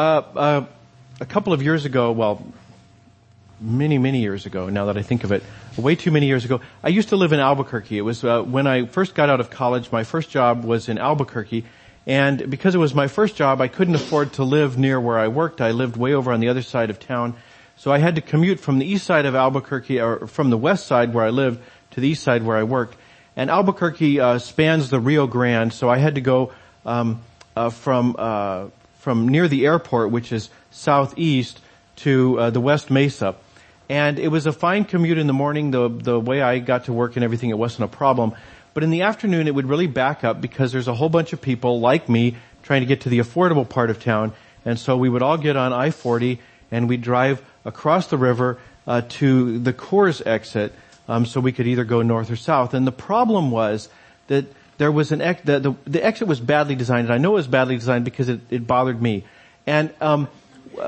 A couple of years ago, well, many years ago, now that I think of it, way too many years ago, I used to live in Albuquerque. It was when I first got out of college, my first job was in Albuquerque. And because it was my first job, I couldn't afford to live near where I worked. I lived way over on the other side of town. So I had to commute from the east side of Albuquerque, or from the west side where I lived to the east side where I worked. And Albuquerque spans the Rio Grande, so I had to go from near the airport, which is southeast, to the West Mesa. And it was a fine commute in the morning, the way I got to work and everything, it wasn't a problem. But in the afternoon, it would really back up because there's a whole bunch of people like me trying to get to the affordable part of town. And so we would all get on I-40 and we'd drive across the river to the Coors exit so we could either go north or south. And the problem was that there was an the exit was badly designed. And I know it was badly designed because it bothered me. And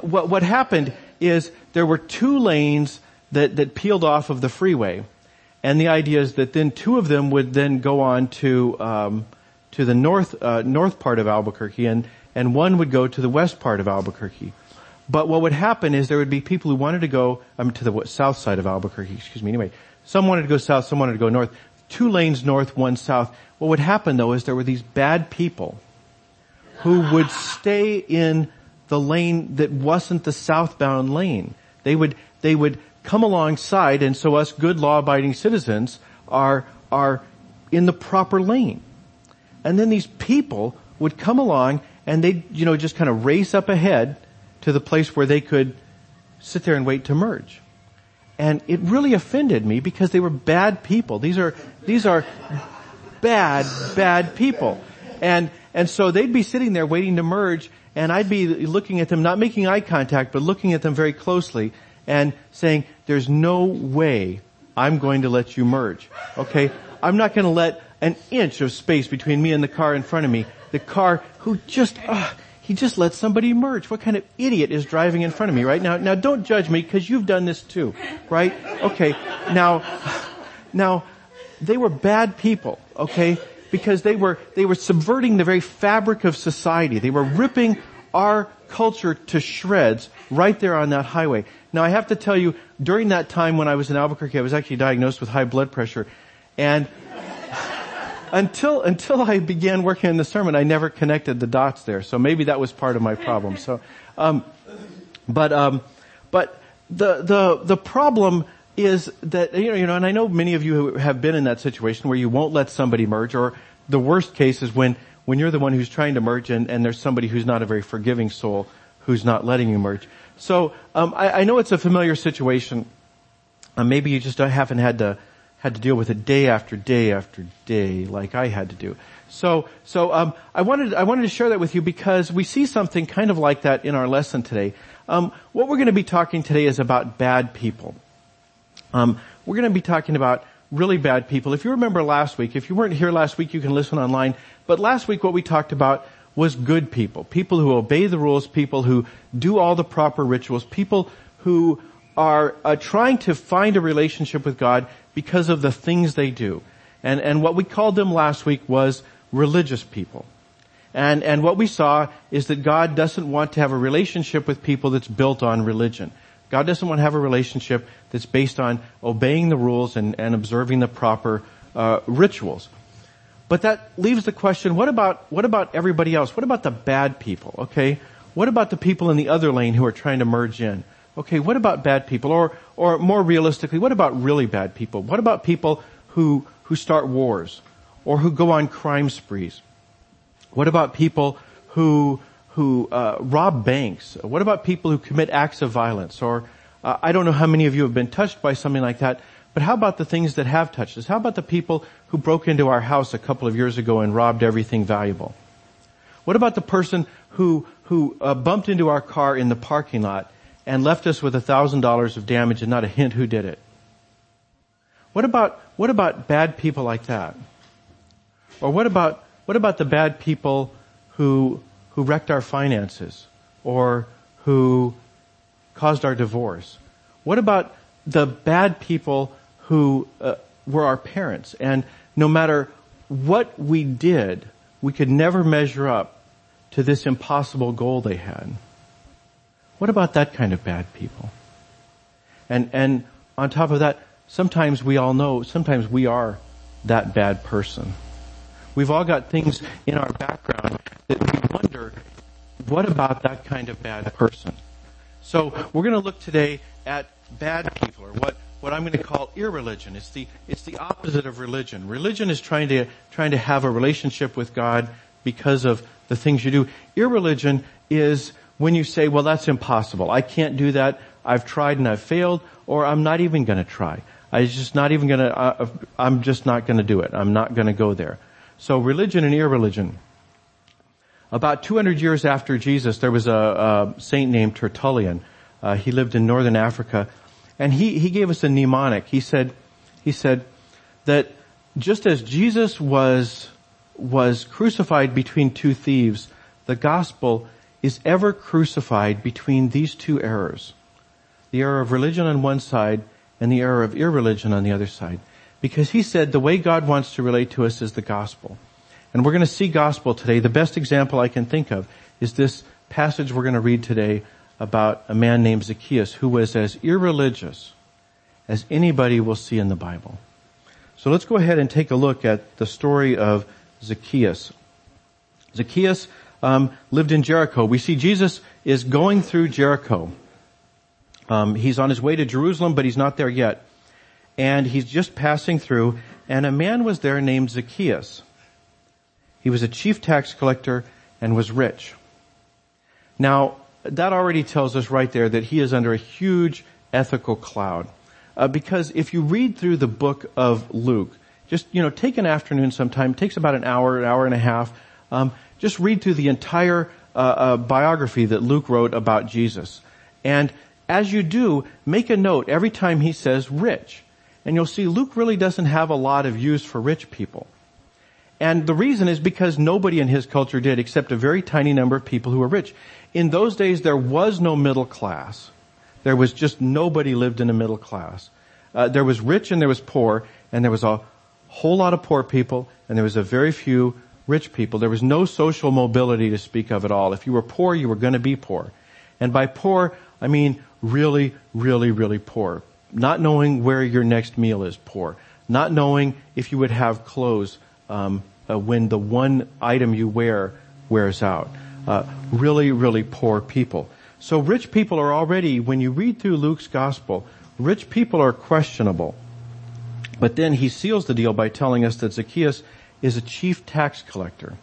what happened is there were two lanes that peeled off of the freeway. And the idea is that then two of them would then go on to the north part of Albuquerque, and one would go to the west part of Albuquerque. But what would happen is there would be people who wanted to go to the south side of Albuquerque, anyway. Some wanted to go south, some wanted to go north. Two lanes north, one south. What would happen, though, is there were these bad people who would stay in the lane that wasn't the southbound lane. They would come alongside, and so us good law-abiding citizens are in the proper lane. And then these people would come along and they'd, just kind of race up ahead to the place where they could sit there and wait to merge. And it really offended me because they were bad people. These are bad people. And so they'd be sitting there waiting to merge, and I'd be looking at them, not making eye contact, but looking at them very closely and saying, there's no way I'm going to let you merge. Okay? I'm not going to let an inch of space between me and the car in front of me. The car who he just let somebody merge. What kind of idiot is driving in front of me right now? Now don't judge me because you've done this too, right? Okay. Now they were bad people, okay? Because they were subverting the very fabric of society. They were ripping our culture to shreds right there on that highway. Now, I have to tell you, during that time when I was in Albuquerque, I was actually diagnosed with high blood pressure. And until I began working on the sermon, I never connected the dots there. So maybe that was part of my problem. So, but the problem is that, and I know many of you who have been in that situation where you won't let somebody merge, or the worst case is when you're the one who's trying to merge and there's somebody who's not a very forgiving soul who's not letting you merge. So I know it's a familiar situation. Maybe you just haven't had to deal with it day after day after day like I had to do. So I wanted to share that with you because we see something kind of like that in our lesson today. What we're going to be talking today is about bad people. We're going to be talking about really bad people. If you remember last week, if you weren't here last week, you can listen online. But last week what we talked about was good people, people who obey the rules, people who do all the proper rituals, people who are trying to find a relationship with God because of the things they do. And what we called them last week was religious people. And what we saw is that God doesn't want to have a relationship with people that's built on religion. God doesn't want to have a relationship that's based on obeying the rules and observing the proper rituals. But that leaves the question, what about everybody else? What about the bad people, okay? What about the people in the other lane who are trying to merge in? Okay, what about bad people? Or more realistically, what about really bad people? What about people who start wars or who go on crime sprees? What about people who rob banks? What about people who commit acts of violence? Or I don't know how many of you have been touched by something like that. But how about the things that have touched us? How about the people who broke into our house a couple of years ago and robbed everything valuable? What about the person who bumped into our car in the parking lot and left us with $1,000 of damage and not a hint who did it? What about bad people like that? Or what about the bad people who wrecked our finances or who caused our divorce? What about the bad people who were our parents, and no matter what we did, we could never measure up to this impossible goal they had? What about that kind of bad people? And on top of that, sometimes we all know, sometimes we are that bad person. We've all got things in our background that we wonder, what about that kind of bad person? So we're going to look today at bad people, or what I'm going to call irreligion. It's the opposite of religion. Religion is trying to have a relationship with God because of the things you do. Irreligion is when you say, well, that's impossible. I can't do that. I've tried and I've failed, or I'm not even going to try. I'm just not going to do it. I'm not going to go there. So religion and irreligion. About 200 years after Jesus, there was a saint named Tertullian. He lived in northern Africa, and he gave us a mnemonic. He said that just as Jesus was crucified between two thieves, the gospel is ever crucified between these two errors. The error of religion on one side and the error of irreligion on the other side. Because he said the way God wants to relate to us is the gospel. And we're going to see gospel today. The best example I can think of is this passage we're going to read today about a man named Zacchaeus who was as irreligious as anybody will see in the Bible. So let's go ahead and take a look at the story of Zacchaeus. Zacchaeus lived in Jericho. We see Jesus is going through Jericho. He's on his way to Jerusalem, but he's not there yet. And he's just passing through, and a man was there named Zacchaeus. He was a chief tax collector and was rich. Now, that already tells us right there that he is under a huge ethical cloud. Because if you read through the book of Luke, just, take an afternoon sometime. It takes about an hour and a half. Just read through the entire biography that Luke wrote about Jesus. And as you do, make a note every time he says rich. And you'll see Luke really doesn't have a lot of use for rich people. And the reason is because nobody in his culture did except a very tiny number of people who were rich. In those days, there was no middle class. There was just nobody lived in a middle class. There was rich and there was poor, and there was a whole lot of poor people, and there was a very few rich people. There was no social mobility to speak of at all. If you were poor, you were going to be poor. And by poor, I mean really, really, really poor. Not knowing where your next meal is poor. Not knowing if you would have clothes when the one item you wear wears out. Really, really poor people. So rich people are already, when you read through Luke's gospel, rich people are questionable. But then he seals the deal by telling us that Zacchaeus is a chief tax collector.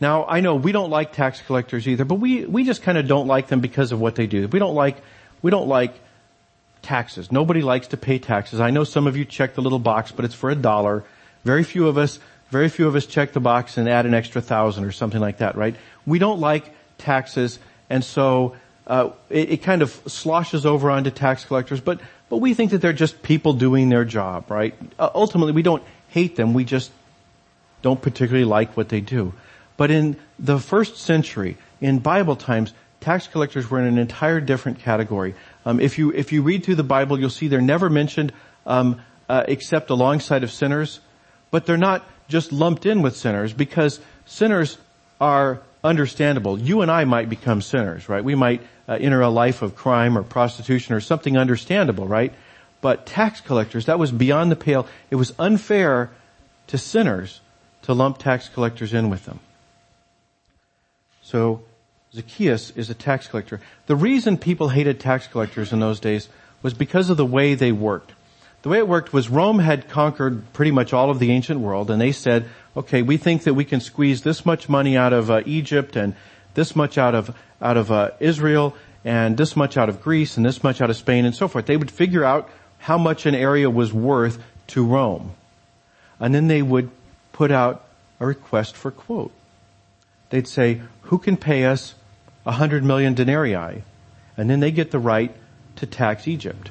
Now, I know we don't like tax collectors either, but we just kind of don't like them because of what they do. We don't like taxes. Nobody likes to pay taxes. I know some of you check the little box, but it's for $1. Very few of us check the box and add an extra $1,000 or something like that, right? We don't like taxes, and so it kind of sloshes over onto tax collectors, but we think that they're just people doing their job, right? Ultimately, we don't hate them. We just don't particularly like what they do. But in the first century, in Bible times, tax collectors were in an entire different category. If you read through the Bible, you'll see they're never mentioned except alongside of sinners, but they're not just lumped in with sinners because sinners are understandable. You and I might become sinners, right? We might enter a life of crime or prostitution or something understandable, right? But tax collectors, that was beyond the pale. It was unfair to sinners to lump tax collectors in with them. So Zacchaeus is a tax collector. The reason people hated tax collectors in those days was because of the way they worked. The way it worked was Rome had conquered pretty much all of the ancient world, and they said, okay, we think that we can squeeze this much money out of Egypt and this much out of Israel and this much out of Greece and this much out of Spain and so forth. They would figure out how much an area was worth to Rome. And then they would put out a request for quote. They'd say, who can pay us 100 million denarii? And then they get the right to tax Egypt.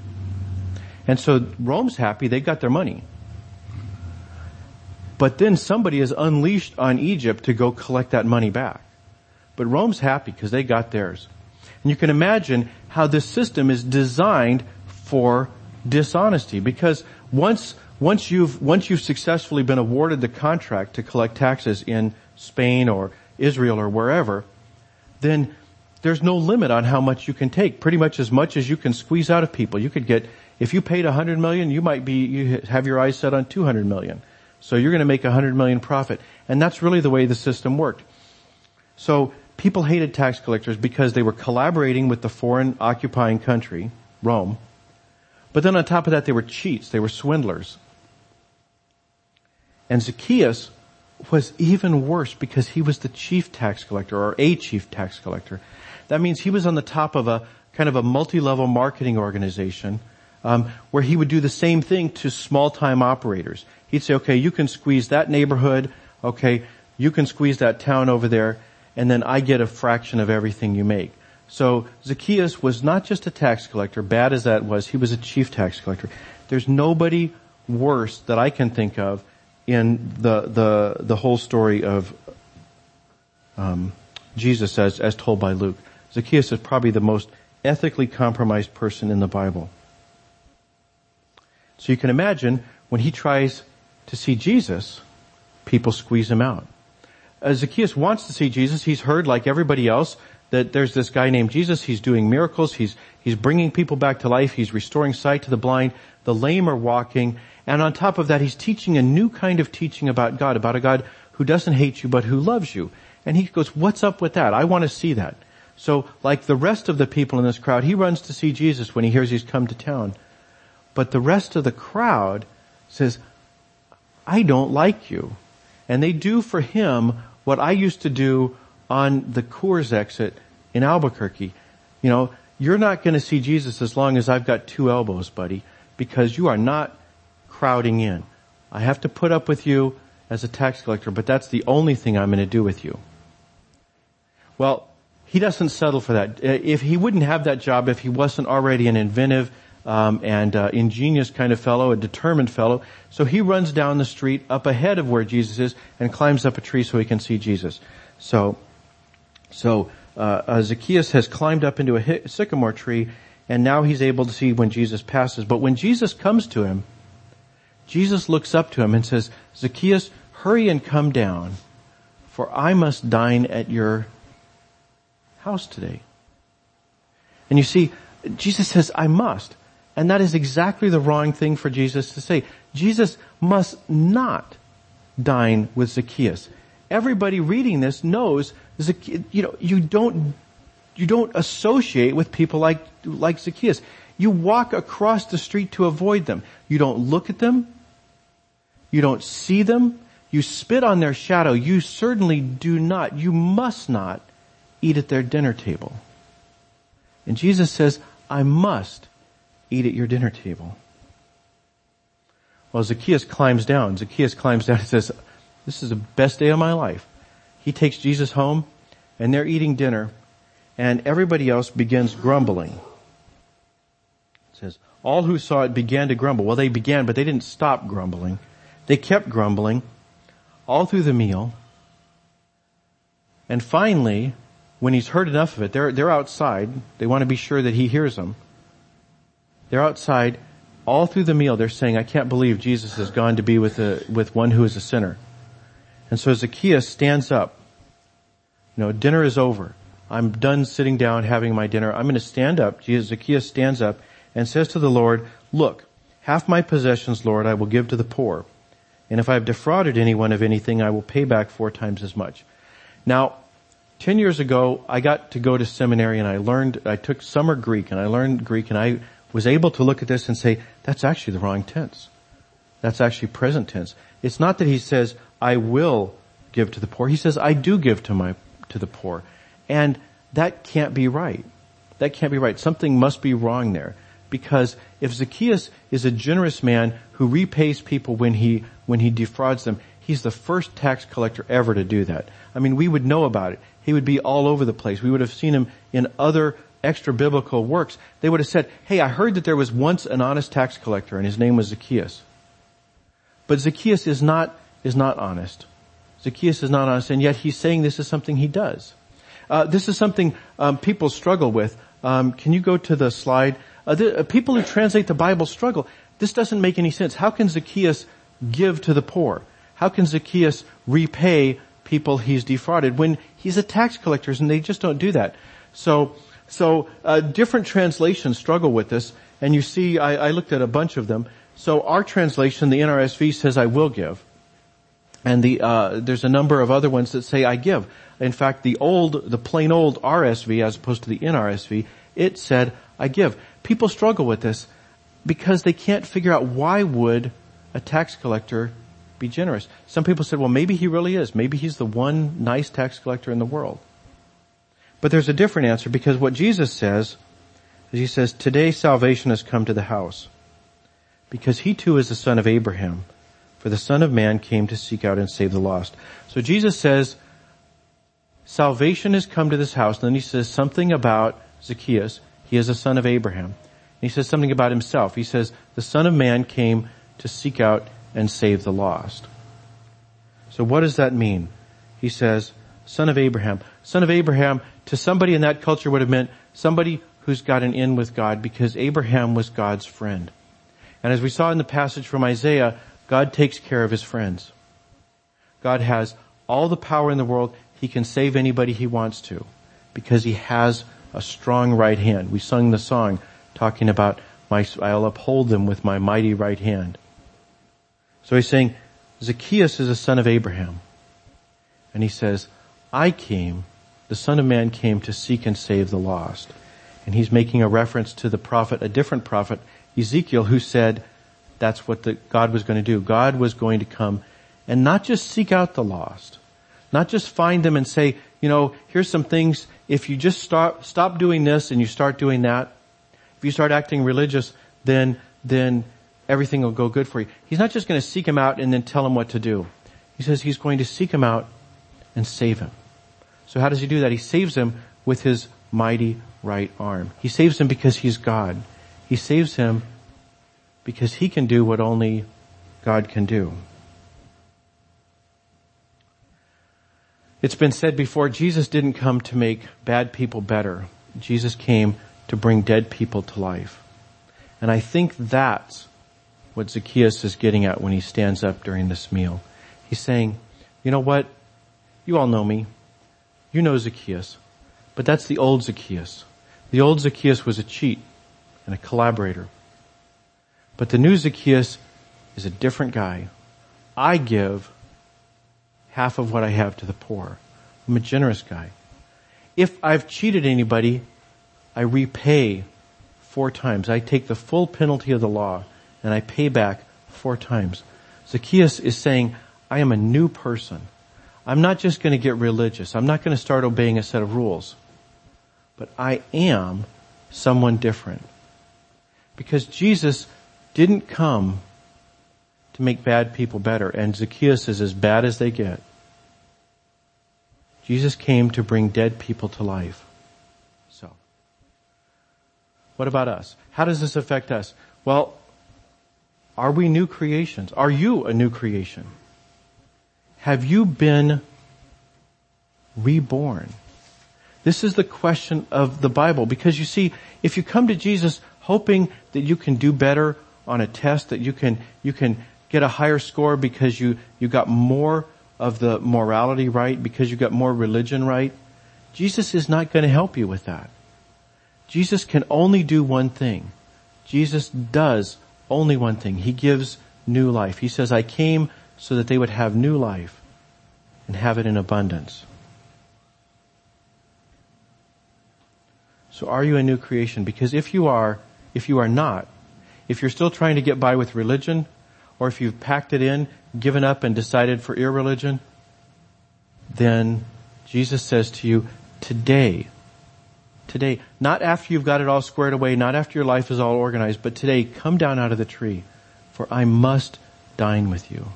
And so Rome's happy, they got their money. But then somebody is unleashed on Egypt to go collect that money back. But Rome's happy because they got theirs. And you can imagine how this system is designed for dishonesty, because once you've successfully been awarded the contract to collect taxes in Spain or Israel or wherever, then There's no limit on how much you can take. Pretty much as you can squeeze out of people. You could get, if you paid $100 million, you have your eyes set on $200 million. So you're going to make $100 million profit. And that's really the way the system worked. So people hated tax collectors because they were collaborating with the foreign occupying country, Rome. But then on top of that, they were cheats. They were swindlers. And Zacchaeus was even worse because he was the chief tax collector, or a chief tax collector. That means he was on the top of a kind of a multi-level marketing organization where he would do the same thing to small-time operators. He'd say, okay, you can squeeze that neighborhood. Okay, you can squeeze that town over there. And then I get a fraction of everything you make. So Zacchaeus was not just a tax collector, bad as that was. He was a chief tax collector. There's nobody worse that I can think of in the whole story of Jesus as told by Luke. Zacchaeus is probably the most ethically compromised person in the Bible. So you can imagine when he tries to see Jesus, people squeeze him out. Zacchaeus wants to see Jesus. He's heard, like everybody else, that there's this guy named Jesus. He's doing miracles. He's bringing people back to life. He's restoring sight to the blind. The lame are walking. And on top of that, he's teaching a new kind of teaching about a God who doesn't hate you but who loves you. And he goes, what's up with that? I want to see that. So like the rest of the people in this crowd, he runs to see Jesus when he hears he's come to town. But the rest of the crowd says, I don't like you. And they do for him what I used to do on the Coors exit in Albuquerque. You know, you're not going to see Jesus as long as I've got two elbows, buddy, because you are not crowding in. I have to put up with you as a tax collector, but that's the only thing I'm going to do with you. Well, he doesn't settle for that. If he wouldn't have that job, if he wasn't already an inventive and ingenious kind of fellow, a determined fellow. So he runs down the street up ahead of where Jesus is and climbs up a tree so he can see Jesus. So Zacchaeus has climbed up into a sycamore tree, and now he's able to see when Jesus passes. But when Jesus comes to him, Jesus looks up to him and says, Zacchaeus, hurry and come down, for I must dine at your house today. And you see, Jesus says, I must. And that is exactly the wrong thing for Jesus to say. Jesus must not dine with Zacchaeus. Everybody reading this knows, you don't associate with people like Zacchaeus. You walk across the street to avoid them. You don't look at them. You don't see them. You spit on their shadow. You certainly do not. You must not eat at their dinner table. And Jesus says, I must eat at your dinner table. Well, Zacchaeus climbs down. And says, this is the best day of my life. He takes Jesus home, and they're eating dinner, and everybody else begins grumbling. It says, all who saw it began to grumble. Well, they began, but they didn't stop grumbling. They kept grumbling all through the meal. And finally, when he's heard enough of it, they're outside. They want to be sure that he hears them. They're outside all through the meal. They're saying, I can't believe Jesus has gone to be with one who is a sinner. And so Zacchaeus stands up. You know, dinner is over. I'm done sitting down having my dinner. I'm going to stand up. Zacchaeus stands up and says to the Lord, look, half my possessions, Lord, I will give to the poor. And if I have defrauded anyone of anything, I will pay back 4 times as much. Now, 10 years ago, I got to go to seminary and I took summer Greek and I learned Greek, and I was able to look at this and say, that's actually the wrong tense. That's actually present tense. It's not that he says, I will give to the poor. He says, I do give to the poor. And that can't be right. Something must be wrong there. Because if Zacchaeus is a generous man who repays people when he defrauds them, he's the first tax collector ever to do that. I mean, we would know about it. He would be all over the place. We would have seen him in other extra-biblical works. They would have said, hey, I heard that there was once an honest tax collector, and his name was Zacchaeus. But Zacchaeus is not honest. Zacchaeus is not honest, and yet he's saying this is something he does. This is something people struggle with. Can you go to the slide? People who translate the Bible struggle. This doesn't make any sense. How can Zacchaeus give to the poor? How can Zacchaeus repay people he's defrauded when he's a tax collector, and they just don't do that? So different translations struggle with this, and you see, I looked at a bunch of them. So our translation, the NRSV, says, "I will give," and there's a number of other ones that say, "I give." In fact, the plain old RSV, as opposed to the NRSV, it said, "I give." People struggle with this because they can't figure out why would a tax collector be generous. Some people said, well, maybe he really is. Maybe he's the one nice tax collector in the world. But there's a different answer, because what Jesus says is, he says, today salvation has come to the house, because he too is the son of Abraham, for the Son of Man came to seek out and save the lost. So Jesus says, salvation has come to this house. And then he says something about Zacchaeus. He is a son of Abraham. And he says something about himself. He says, the Son of Man came to seek out and save the lost. So what does that mean? He says, Son of Abraham. Son of Abraham, to somebody in that culture, would have meant somebody who's got an in with God, because Abraham was God's friend. And as we saw in the passage from Isaiah, God takes care of his friends. God has all the power in the world. He can save anybody he wants to, because he has a strong right hand. We sung the song talking about, I'll uphold them with my mighty right hand. So he's saying, Zacchaeus is a son of Abraham. And he says, the Son of Man came to seek and save the lost. And he's making a reference to the prophet, a different prophet, Ezekiel, who said that's what God was going to do. God was going to come and not just seek out the lost, not just find them and say, here's some things. If you just stop doing this and you start doing that, if you start acting religious, then everything will go good for you. He's not just going to seek him out and then tell him what to do. He says he's going to seek him out and save him. So how does he do that? He saves him with his mighty right arm. He saves him because he's God. He saves him because he can do what only God can do. It's been said before, Jesus didn't come to make bad people better. Jesus came to bring dead people to life. And I think that's what Zacchaeus is getting at when he stands up during this meal. He's saying, you know what? You all know me. You know Zacchaeus. But that's the old Zacchaeus. The old Zacchaeus was a cheat and a collaborator. But the new Zacchaeus is a different guy. I give half of what I have to the poor. I'm a generous guy. If I've cheated anybody, I repay 4 times. I take the full penalty of the law and I pay back 4 times. Zacchaeus is saying, I am a new person. I'm not just going to get religious. I'm not going to start obeying a set of rules. But I am someone different. Because Jesus didn't come to make bad people better, and Zacchaeus is as bad as they get. Jesus came to bring dead people to life. So, what about us? How does this affect us? Well, are we new creations? Are you a new creation? Have you been reborn? This is the question of the Bible, because you see, if you come to Jesus hoping that you can do better on a test, that you can get a higher score because you got more of the morality right, because you got more religion right, Jesus is not going to help you with that. Jesus can only do one thing. Jesus does only one thing. He gives new life. He says, I came so that they would have new life and have it in abundance. So are you a new creation? Because if you are not, if you're still trying to get by with religion, or if you've packed it in, given up and decided for irreligion, then Jesus says to you, today, not after you've got it all squared away, not after your life is all organized, but today, come down out of the tree, for I must dine with you.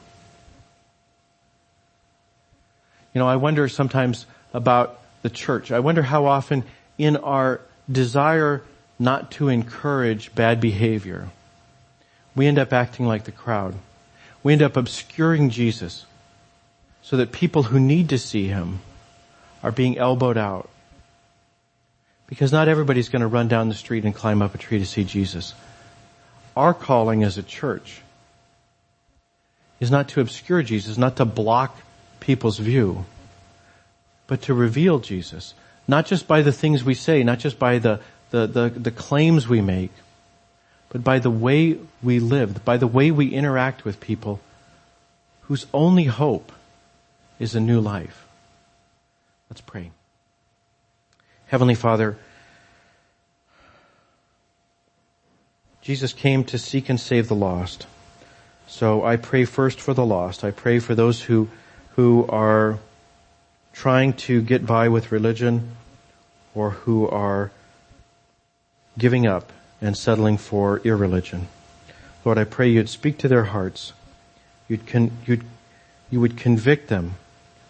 I wonder sometimes about the church. I wonder how often in our desire not to encourage bad behavior, we end up acting like the crowd. We end up obscuring Jesus so that people who need to see him are being elbowed out. Because not everybody's going to run down the street and climb up a tree to see Jesus. Our calling as a church is not to obscure Jesus, not to block people's view, but to reveal Jesus, Not just by the things we say, not just by the claims we make, but by the way we live, by the way we interact with people whose only hope is a new life. Let's pray. Heavenly Father, Jesus came to seek and save the lost. So I pray first for the lost. I pray for those who are trying to get by with religion or who are giving up and settling for irreligion. Lord, I pray you'd speak to their hearts. You would convict them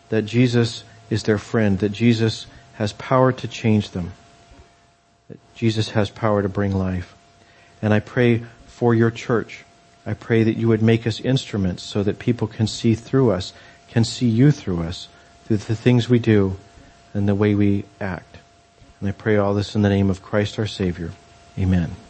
that Jesus is their friend, that Jesus has power to change them, that Jesus has power to bring life. And I pray for your church. I pray that you would make us instruments so that people can see through us, can see you through us, through the things we do and the way we act. And I pray all this in the name of Christ our Savior. Amen.